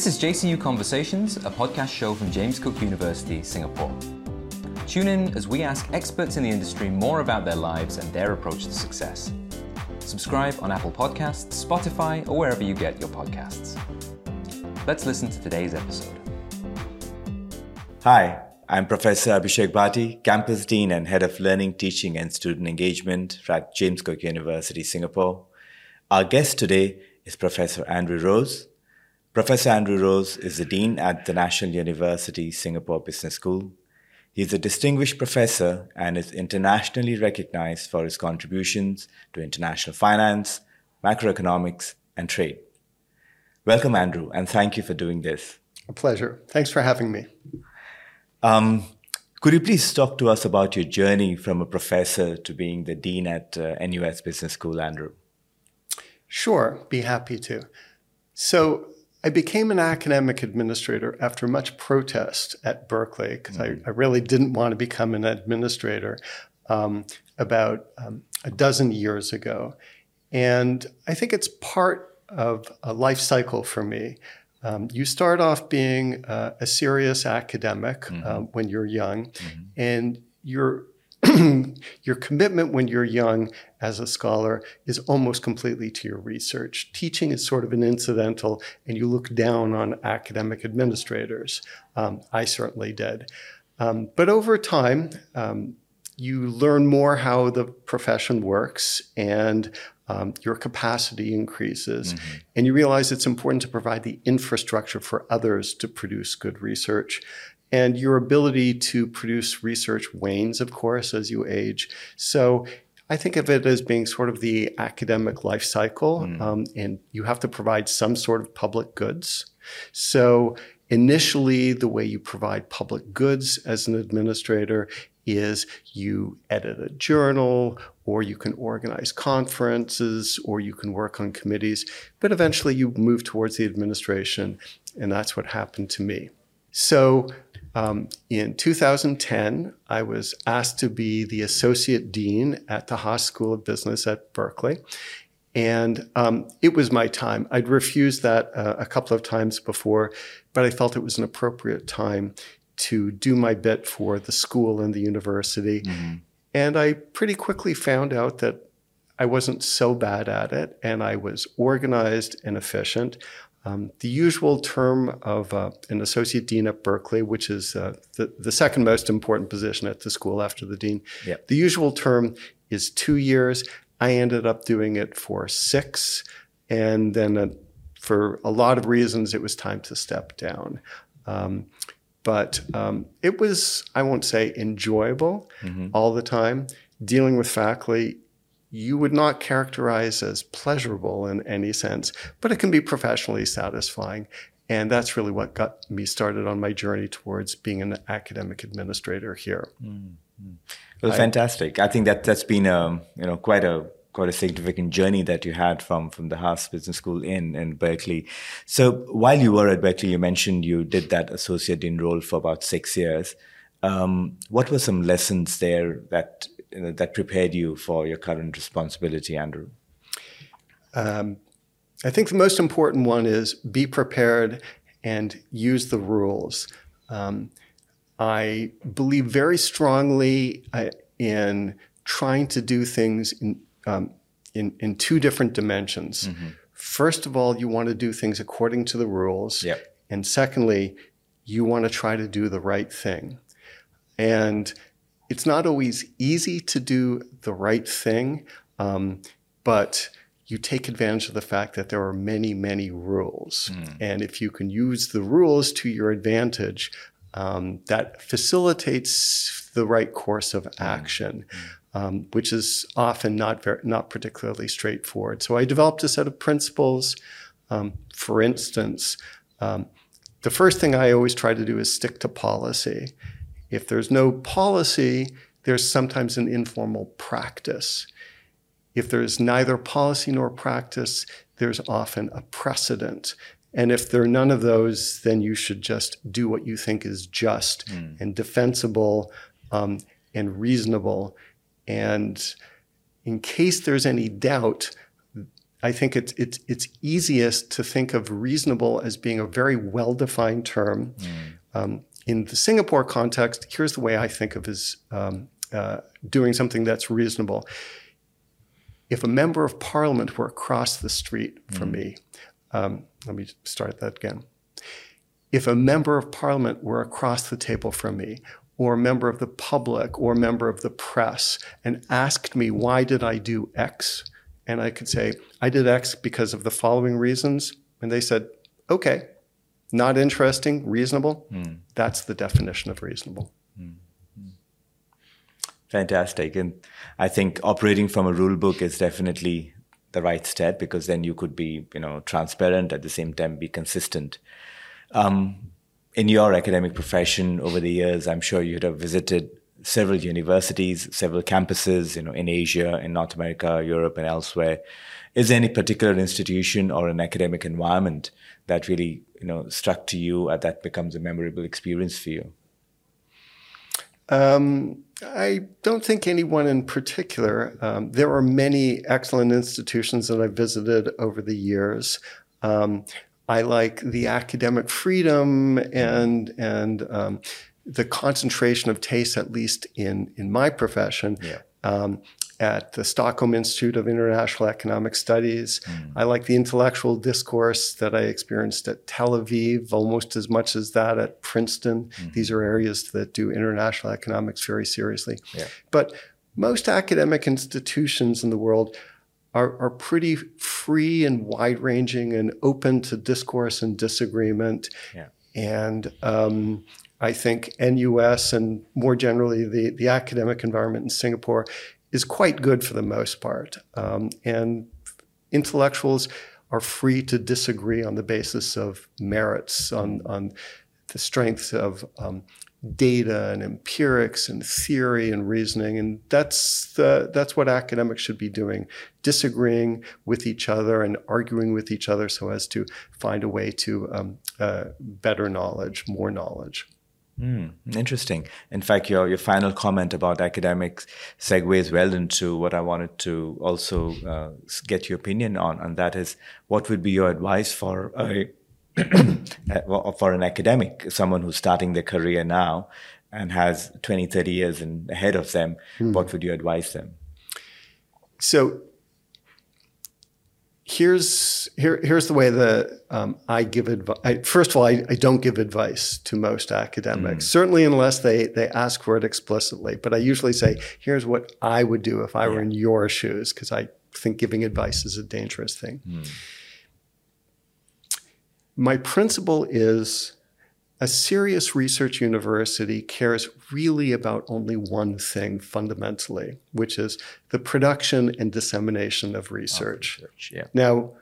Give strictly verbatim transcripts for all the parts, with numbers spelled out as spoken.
This is J C U Conversations, a podcast show from James Cook University, Singapore. Tune in as we ask experts in the industry more about their lives and their approach to success. Subscribe on Apple Podcasts, Spotify, or wherever you get your podcasts. Let's listen to today's episode. Hi, I'm Professor Abhishek Bhati, Campus Dean and Head of Learning, Teaching and Student Engagement at James Cook University, Singapore. Our guest today is Professor Andrew Rose. Professor Andrew Rose is the Dean at the National University Singapore Business School. He is a distinguished professor and is internationally recognized for his contributions to international finance, macroeconomics, and trade. Welcome, Andrew, and thank you for doing this. A pleasure. Thanks for having me. Um, could you please talk to us about your journey from a professor to being the Dean at uh, N U S Business School, Andrew? Sure, be happy to. So, I became an academic administrator after much protest at Berkeley, because mm-hmm. I, I really didn't want to become an administrator um, about um, a dozen years ago. And I think it's part of a life cycle for me. Um, you start off being uh, a serious academic mm-hmm. um, when you're young, mm-hmm. and your your commitment when you're young as a scholar is almost completely to your research. Teaching is sort of an incidental, and you look down on academic administrators. Um, I certainly did. Um, but over time, um, you learn more how the profession works, and um, your capacity increases. Mm-hmm. And you realize it's important to provide the infrastructure for others to produce good research. And your ability to produce research wanes, of course, as you age. So I think of it as being sort of the academic life cycle, mm. um, and you have to provide some sort of public goods. So initially, the way you provide public goods as an administrator is you edit a journal, or you can organize conferences, or you can work on committees. But eventually, you move towards the administration, and that's what happened to me. So Um, in two thousand ten, I was asked to be the associate dean at the Haas School of Business at Berkeley. And um, it was my time. I'd refused that uh, a couple of times before, but I felt it was an appropriate time to do my bit for the school and the university. Mm-hmm. And I pretty quickly found out that I wasn't so bad at it, and I was organized and efficient. Um, the usual term of uh, an associate dean at Berkeley, which is uh, the, the second most important position at the school after the dean, yep. The usual term is two years. I ended up doing it for six. And then uh, for a lot of reasons, it was time to step down. Um, but um, it was, I won't say enjoyable mm-hmm. all the time. Dealing with faculty, you would not characterize as pleasurable in any sense, but it can be professionally satisfying. And that's really what got me started on my journey towards being an academic administrator here. Mm-hmm. Well, I, fantastic. I think that that's been a, you know, quite a quite a significant journey that you had from, from the Haas Business School in, in Berkeley. So while you were at Berkeley, you mentioned you did that associate dean role for about six years. Um, what were some lessons there that that prepared you for your current responsibility, Andrew? Um, I think the most important one is be prepared and use the rules. Um, I believe very strongly uh, in trying to do things in, um, in, in two different dimensions. Mm-hmm. First of all, you want to do things according to the rules. Yep. And secondly, you want to try to do the right thing. And it's not always easy to do the right thing, um, but you take advantage of the fact that there are many, many rules. Mm. And if you can use the rules to your advantage, um, that facilitates the right course of action, mm. um, which is often not very, not particularly straightforward. So I developed a set of principles. Um, for instance, um, the first thing I always try to do is stick to policy. If there's no policy, there's sometimes an informal practice. If there's neither policy nor practice, there's often a precedent. And if there are none of those, then you should just do what you think is just mm. and defensible um, and reasonable. And in case there's any doubt, I think it's it's it's easiest to think of reasonable as being a very well-defined term. Mm. Um, in the Singapore context, here's the way I think of as um, uh, doing something that's reasonable. If a member of parliament were across the street from mm. me, um, let me start that again. If a member of parliament were across the table from me, or a member of the public, or a member of the press, and asked me, why did I do X? And I could say, I did X because of the following reasons. And they said, okay, not interesting, reasonable. Mm. That's the definition of reasonable. Mm. Fantastic. And I think operating from a rule book is definitely the right step, because then you could be, you know, transparent, at the same time be consistent. Um, in your academic profession over the years, I'm sure you'd have visited several universities, several campuses, you know, in Asia, in North America, Europe, and elsewhere. Is there any particular institution or an academic environment that really, you know, struck to you and that becomes a memorable experience for you? Um, I don't think anyone in particular. Um, there are many excellent institutions that I've visited over the years. Um, I like the academic freedom and and um, the concentration of taste, at least in, in my profession, yeah. um, at the Stockholm Institute of International Economic Studies. Mm. I like the intellectual discourse that I experienced at Tel Aviv almost as much as that at Princeton. Mm. These are areas that do international economics very seriously. Yeah. But most academic institutions in the world are, are pretty free and wide-ranging and open to discourse and disagreement. Yeah. And um, I think N U S and more generally the, the academic environment in Singapore is quite good for the most part. Um, and intellectuals are free to disagree on the basis of merits, on, on the strength of um, data and empirics and theory and reasoning. And that's, the, that's what academics should be doing, disagreeing with each other and arguing with each other so as to find a way to um, uh, better knowledge, more knowledge. Mm, interesting. In fact, your your final comment about academics segues well into what I wanted to also uh, get your opinion on, and that is, what would be your advice for a for an academic, someone who's starting their career now and has twenty, thirty years in, ahead of them? Mm. What would you advise them? So Here's here, here's the way that um, I give advice. First of all, I, I don't give advice to most academics, mm. certainly unless they, they ask for it explicitly. But I usually say, here's what I would do if I yeah. were in your shoes, because I think giving advice is a dangerous thing. Mm. My principle is a serious research university cares really about only one thing fundamentally, which is the production and dissemination of research. Of research yeah. Now,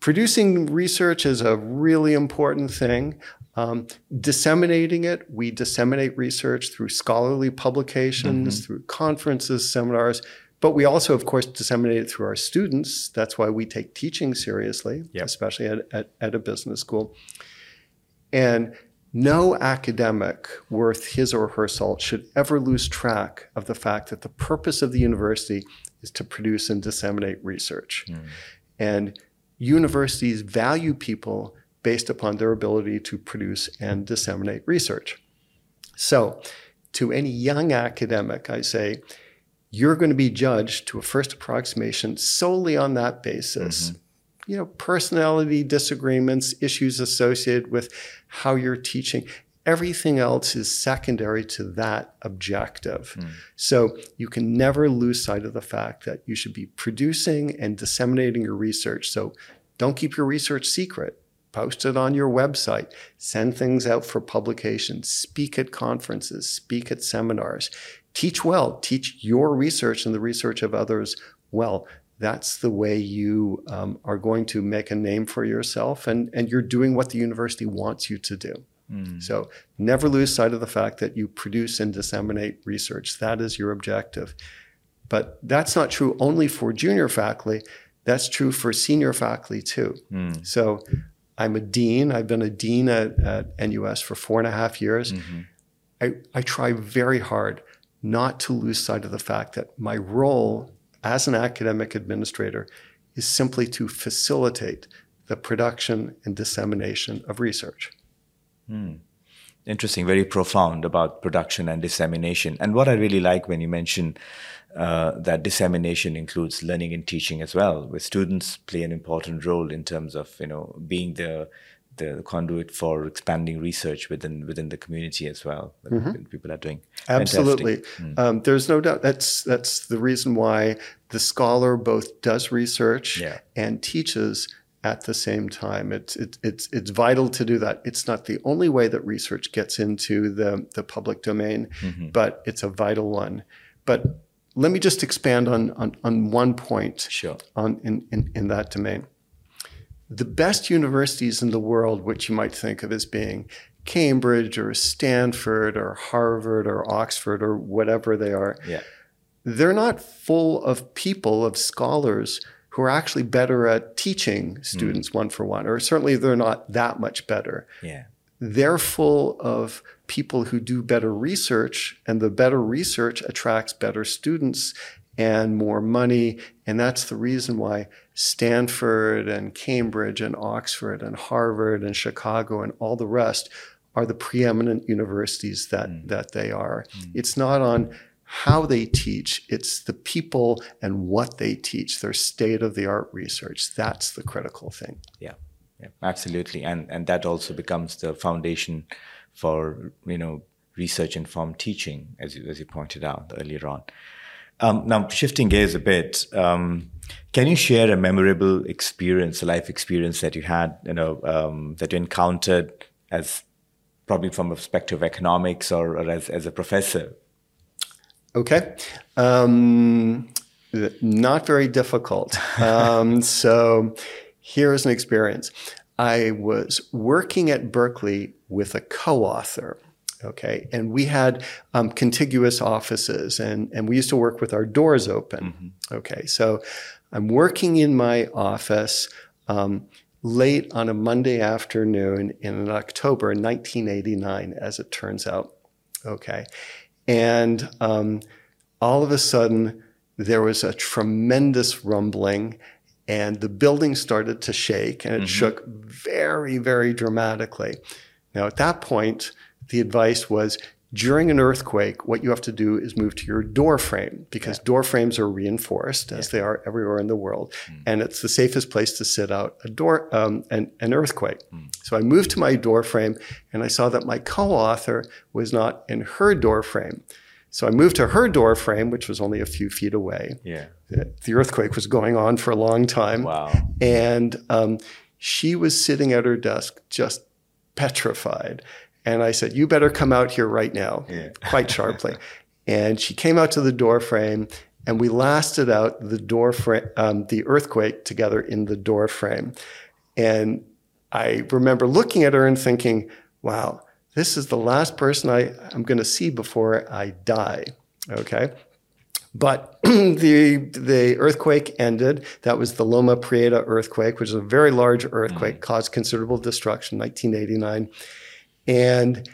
producing research is a really important thing. Um, disseminating it, we disseminate research through scholarly publications, mm-hmm. through conferences, seminars, but we also, of course, disseminate it through our students. That's why we take teaching seriously, yep. especially at, at, at a business school. And no academic worth his or her salt should ever lose track of the fact that the purpose of the university is to produce and disseminate research. Mm. And universities value people based upon their ability to produce and disseminate research. So to any young academic, I say, you're going to be judged to a first approximation solely on that basis. Mm-hmm. You know, personality disagreements, issues associated with how you're teaching, everything else is secondary to that objective. Mm. So you can never lose sight of the fact that you should be producing and disseminating your research. So don't keep your research secret. Post it on your website. Send things out for publication. Speak at conferences. Speak at seminars. Teach well. Teach your research and the research of others well. That's the way you um, are going to make a name for yourself, and, and you're doing what the university wants you to do. Mm. So never lose sight of the fact that you produce and disseminate research. That is your objective. But that's not true only for junior faculty. That's true for senior faculty too. Mm. So I'm a dean. I've been a dean at, at N U S for four and a half years. Mm-hmm. I, I try very hard not to lose sight of the fact that my role as an academic administrator is simply to facilitate the production and dissemination of research. Hmm. Interesting, very profound about production and dissemination. And what I really like when you mention uh, that dissemination includes learning and teaching as well, where students play an important role in terms of, you know, being the the conduit for expanding research within within the community as well. Mm-hmm. That people are doing. Absolutely. Mm. Um, there's no doubt that's that's the reason why the scholar both does research yeah. and teaches at the same time. It's it, it's it's vital to do that. It's not the only way that research gets into the, the public domain, mm-hmm. but it's a vital one. But let me just expand on on, on one point sure. on in, in, in that domain. The best universities in the world, which you might think of as being Cambridge or Stanford or Harvard or Oxford or whatever they are, yeah. they're not full of people, of scholars, who are actually better at teaching students mm. one for one, or certainly they're not that much better. Yeah. They're full of people who do better research, and the better research attracts better students and more money. And that's the reason why Stanford and Cambridge and Oxford and Harvard and Chicago and all the rest are the preeminent universities that, mm. that they are. Mm. It's not on how they teach, it's the people and what they teach, their state-of-the-art research. That's the critical thing. Yeah, yeah, absolutely. And and that also becomes the foundation for, you know, research-informed teaching, as you, as you pointed out earlier on. Um, now, shifting gears a bit, um, can you share a memorable experience, a life experience that you had, you know, um, that you encountered as probably from a perspective of economics or, or as, as a professor? Okay. Um, not very difficult. Um, so here's an experience. I was working at Berkeley with a co-author. Okay. And we had um, contiguous offices, and, and we used to work with our doors open. Mm-hmm. Okay. So I'm working in my office um, late on a Monday afternoon in October nineteen eighty-nine, as it turns out. Okay. And um, all of a sudden, there was a tremendous rumbling, and the building started to shake, and it mm-hmm. shook very, very dramatically. Now, at that point, the advice was, during an earthquake, what you have to do is move to your door frame, because yeah. door frames are reinforced, as yeah. they are everywhere in the world, mm. and it's the safest place to sit out a door, um, an, an earthquake. Mm. So I moved to my door frame, and I saw that my co-author was not in her door frame. So I moved to her door frame, which was only a few feet away. Yeah. The, the earthquake was going on for a long time. Wow. And um, she was sitting at her desk, just petrified. And I said, you better come out here right now, yeah. quite sharply. And she came out to the door frame, and we lasted out the door frame, um, the earthquake together in the door frame. And I remember looking at her and thinking, wow, this is the last person I, I'm going to see before I die. Okay. But the, the earthquake ended. That was the Loma Prieta earthquake, which is a very large earthquake, mm. caused considerable destruction in nineteen eighty-nine. And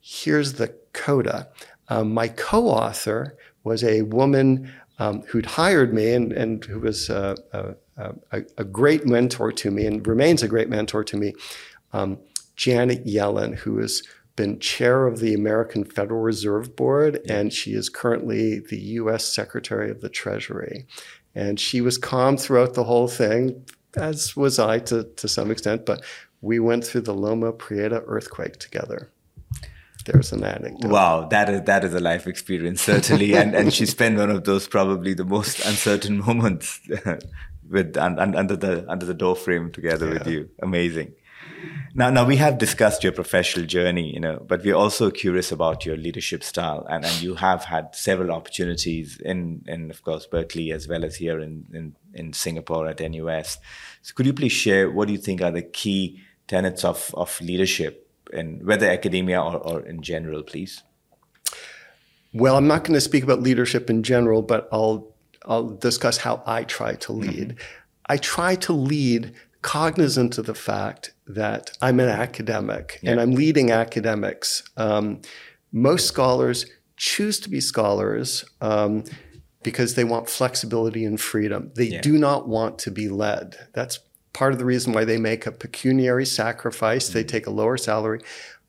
here's the coda. Um, my co-author was a woman um, who'd hired me and, and who was uh, a, a, a great mentor to me and remains a great mentor to me, um, Janet Yellen, who has been chair of the American Federal Reserve Board, yeah. and she is currently the U S Secretary of the Treasury. And she was calm throughout the whole thing, as was I to, to some extent, but we went through the Loma Prieta earthquake together. There's an anecdote. Wow, that is that is a life experience, certainly. and and she spent one of those probably the most uncertain moments with un, un, under the under the door frame together yeah. with you. Amazing. Now, now we have discussed your professional journey, you know, but we're also curious about your leadership style. And, and you have had several opportunities in, in, of course, Berkeley, as well as here in, in, in Singapore at N U S. So could you please share what do you think are the key tenets of, of leadership, in whether academia or, or in general, please? Well, I'm not going to speak about leadership in general, but I'll, I'll discuss how I try to lead. Mm-hmm. I try to lead cognizant of the fact that I'm an academic yeah. and I'm leading academics. Um, most scholars choose to be scholars. Um, because they want flexibility and freedom. They yeah. do not want to be led. That's part of the reason why they make a pecuniary sacrifice. Mm-hmm. They take a lower salary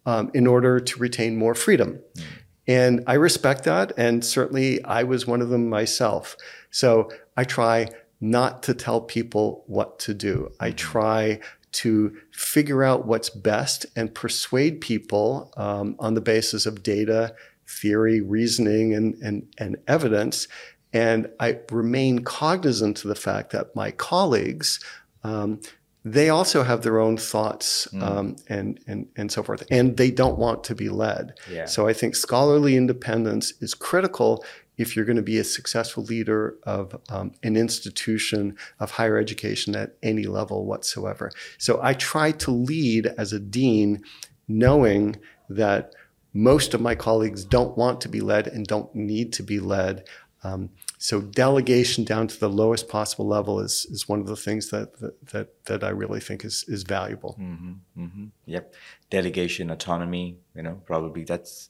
um, in order to retain more freedom. Mm-hmm. And I respect that. And certainly I was one of them myself. So I try not to tell people what to do. I try to figure out what's best and persuade people um, on the basis of data, theory, reasoning, and, and, and evidence. And I remain cognizant of the fact that my colleagues, um, they also have their own thoughts mm. um, and, and, and so forth, and they don't want to be led. Yeah. So I think scholarly independence is critical if you're going to be a successful leader of um, an institution of higher education at any level whatsoever. So I try to lead as a dean, knowing that most of my colleagues don't want to be led and don't need to be led. Um, so delegation down to the lowest possible level is is one of the things that that that, that I really think is is valuable. Mm-hmm, mm-hmm. Yep, delegation, autonomy. You know, probably that's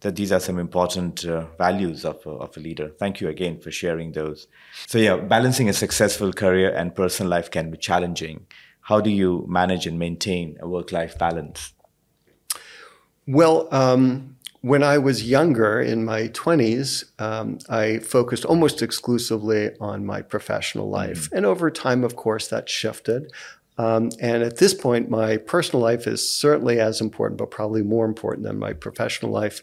that. These are some important uh, values of a, of a leader. Thank you again for sharing those. So yeah, balancing a successful career and personal life can be challenging. How do you manage and maintain a work-life balance? Well, um, when I was younger, in my twenties, um, I focused almost exclusively on my professional life. Mm-hmm. And over time, of course, that shifted. Um, and at this point, my personal life is certainly as important, but probably more important than my professional life.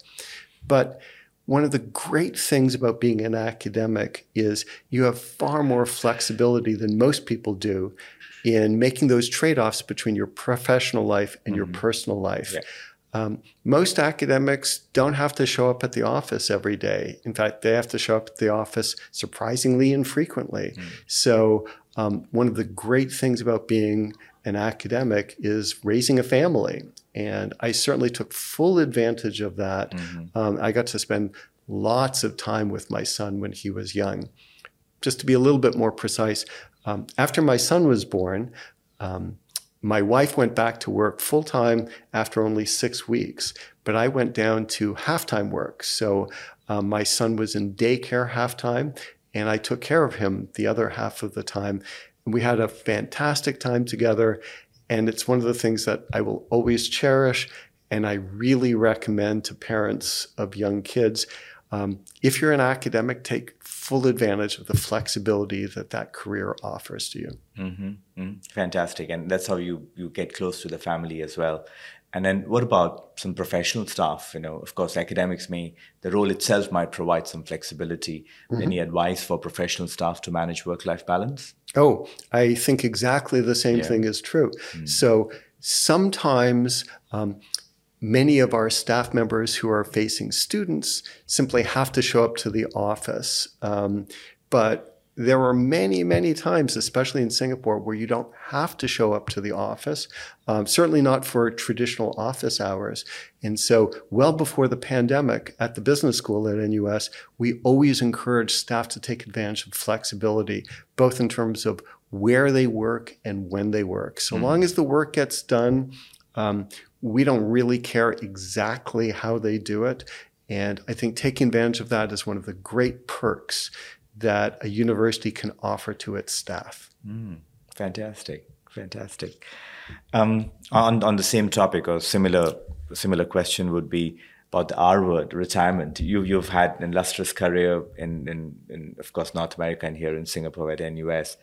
But one of the great things about being an academic is you have far more flexibility than most people do in making those trade-offs between your professional life and mm-hmm. your personal life. Yeah. Um, most academics don't have to show up at the office every day. In fact, they have to show up at the office surprisingly infrequently. Mm. So um, one of the great things about being an academic is raising a family. And I certainly took full advantage of that. Mm-hmm. Um, I got to spend lots of time with my son when he was young. Just to be a little bit more precise, um, after my son was born, um, my wife went back to work full-time after only six weeks, but I went down to half-time work. So um, my son was in daycare half-time, and I took care of him the other half of the time. And we had a fantastic time together, and it's one of the things that I will always cherish, and I really recommend to parents of young kids. Um, if you're an academic, take full advantage of the flexibility that that career offers to you. Mm-hmm, mm-hmm. Fantastic. And that's how you, you get close to the family as well. And then what about some professional staff? You know, of course, academics may, the role itself might provide some flexibility. Mm-hmm. Any advice for professional staff to manage work-life balance? Oh, I think exactly the same yeah. thing is true. Mm-hmm. So sometimes... Um, Many of our staff members who are facing students simply have to show up to the office. Um, but there are many, many times, especially in Singapore, where you don't have to show up to the office, um, certainly not for traditional office hours. And so well before the pandemic at the business school at N U S, we always encouraged staff to take advantage of flexibility, both in terms of where they work and when they work. So mm-hmm. long as the work gets done, um, we don't really care exactly how they do it. And I think taking advantage of that is one of the great perks that a university can offer to its staff. Mm, fantastic. Fantastic. Um, on, on the same topic or similar similar question would be about the R word, retirement. You, you've had an illustrious career in, in, in, of course, North America and here in Singapore at N U S.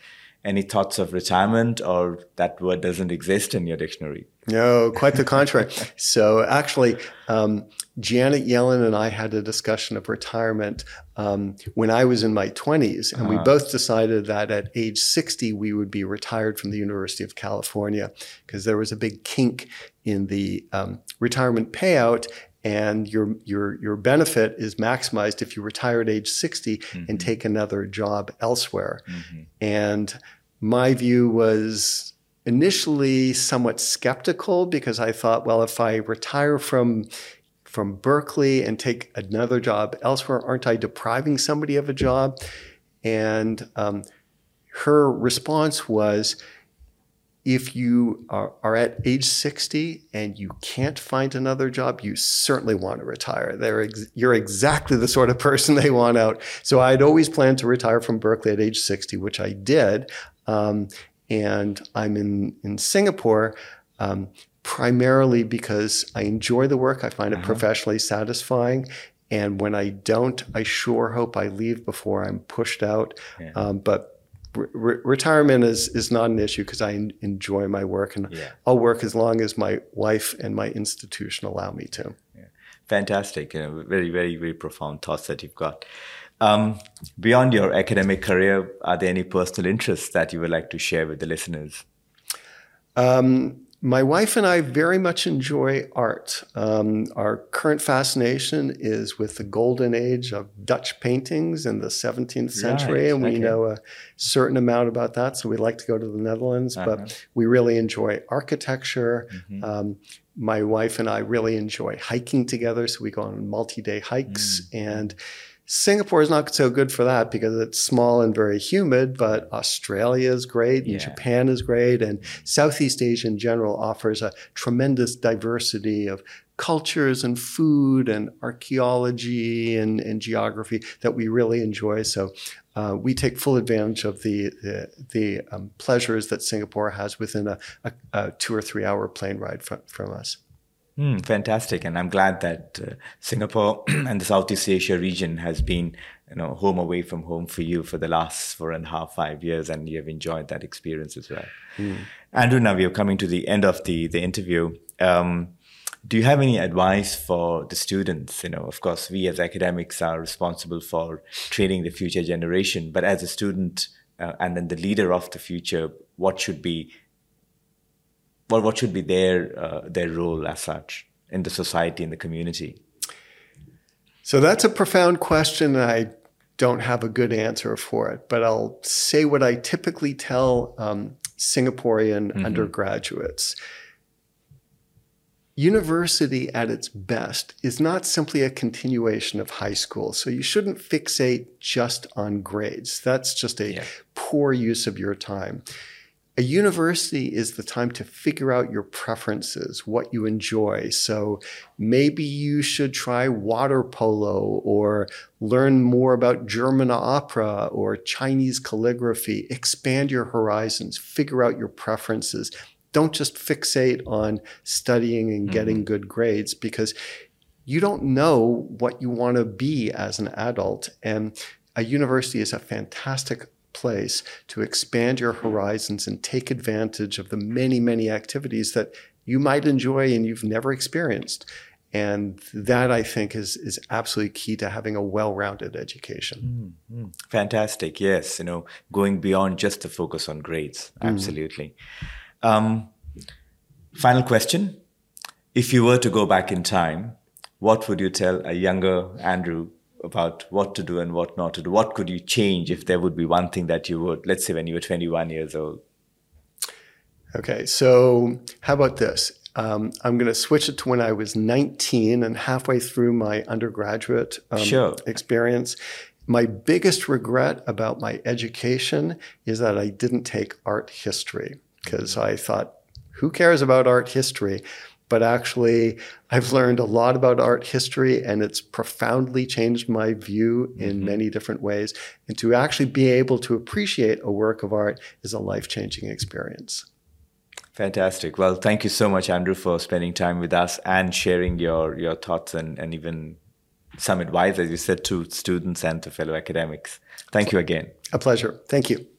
Any thoughts of retirement, or that word doesn't exist in your dictionary? No, quite the contrary. So actually, um, Janet Yellen and I had a discussion of retirement um, when I was in my twenties. And uh-huh. we both decided that at age sixty, we would be retired from the University of California because there was a big kink in the um, retirement payout. And your your your benefit is maximized if you retire at age sixty mm-hmm. and take another job elsewhere. Mm-hmm. And my view was initially somewhat skeptical because I thought, well, if I retire from from Berkeley and take another job elsewhere, aren't I depriving somebody of a job? And um, her response was, if you are, are at age sixty and you can't find another job, you certainly want to retire. They're ex- you're exactly the sort of person they want out. So I'd always planned to retire from Berkeley at age sixty, which I did. Um, and I'm in, in Singapore um, primarily because I enjoy the work. I find it uh-huh. professionally satisfying. And when I don't, I sure hope I leave before I'm pushed out. Yeah. Um, but Re- retirement is, is not an issue because I en- enjoy my work, and yeah. I'll work as long as my wife and my institution allow me to. Yeah. Fantastic. You know, very, very, very profound thoughts that you've got. Um, beyond your academic career, are there any personal interests that you would like to share with the listeners? Um, my wife and I very much enjoy art. Um, our current fascination is with the golden age of Dutch paintings in the seventeenth century. Right. And we okay. know a certain amount about that. So we like to go to the Netherlands, uh-huh. but we really enjoy architecture. Mm-hmm. Um, my wife and I really enjoy hiking together. So we go on multi-day hikes, mm. and Singapore is not so good for that because it's small and very humid, but Australia is great, and yeah. Japan is great, and Southeast Asia in general offers a tremendous diversity of cultures and food and archaeology and, and geography that we really enjoy. So uh, we take full advantage of the the, the um, pleasures that Singapore has within a, a, a two or three hour plane ride from, from us. Mm, fantastic. And I'm glad that uh, Singapore and the Southeast Asia region has been, you know, home away from home for you for the last four and a half, five years. And you have enjoyed that experience as well. Mm. Andrew, now we are coming to the end of the, the interview. Um, do you have any advice for the students? You know, of course, we as academics are responsible for training the future generation. But as a student uh, and then the leader of the future, what should be Well, what should be their uh, their role as such in the society, in the community? So that's a profound question, and I don't have a good answer for it. But I'll say what I typically tell um, Singaporean mm-hmm. undergraduates. University at its best is not simply a continuation of high school. So you shouldn't fixate just on grades. That's just a yeah. poor use of your time. A university is the time to figure out your preferences, what you enjoy. So maybe you should try water polo or learn more about German opera or Chinese calligraphy. Expand your horizons, figure out your preferences. Don't just fixate on studying and getting mm-hmm. good grades, because you don't know what you want to be as an adult. And a university is a fantastic place to expand your horizons and take advantage of the many, many activities that you might enjoy and you've never experienced. And that, I think, is is absolutely key to having a well-rounded education. Mm-hmm. Fantastic. Yes, you know, going beyond just the focus on grades. Absolutely. Mm-hmm. Um, final question. If you were to go back in time, what would you tell a younger Andrew about what to do and what not to do? What could you change if there would be one thing that you would, let's say when you were twenty-one years old? Okay, so how about this? Um, I'm going to switch it to when I was nineteen and halfway through my undergraduate um, sure. experience. My biggest regret about my education is that I didn't take art history, because I thought, who cares about art history? But actually, I've learned a lot about art history, and it's profoundly changed my view in mm-hmm. many different ways. And to actually be able to appreciate a work of art is a life-changing experience. Fantastic. Well, thank you so much, Andrew, for spending time with us and sharing your, your thoughts and, and even some advice, as you said, to students and to fellow academics. Thank you again. A pleasure. Thank you.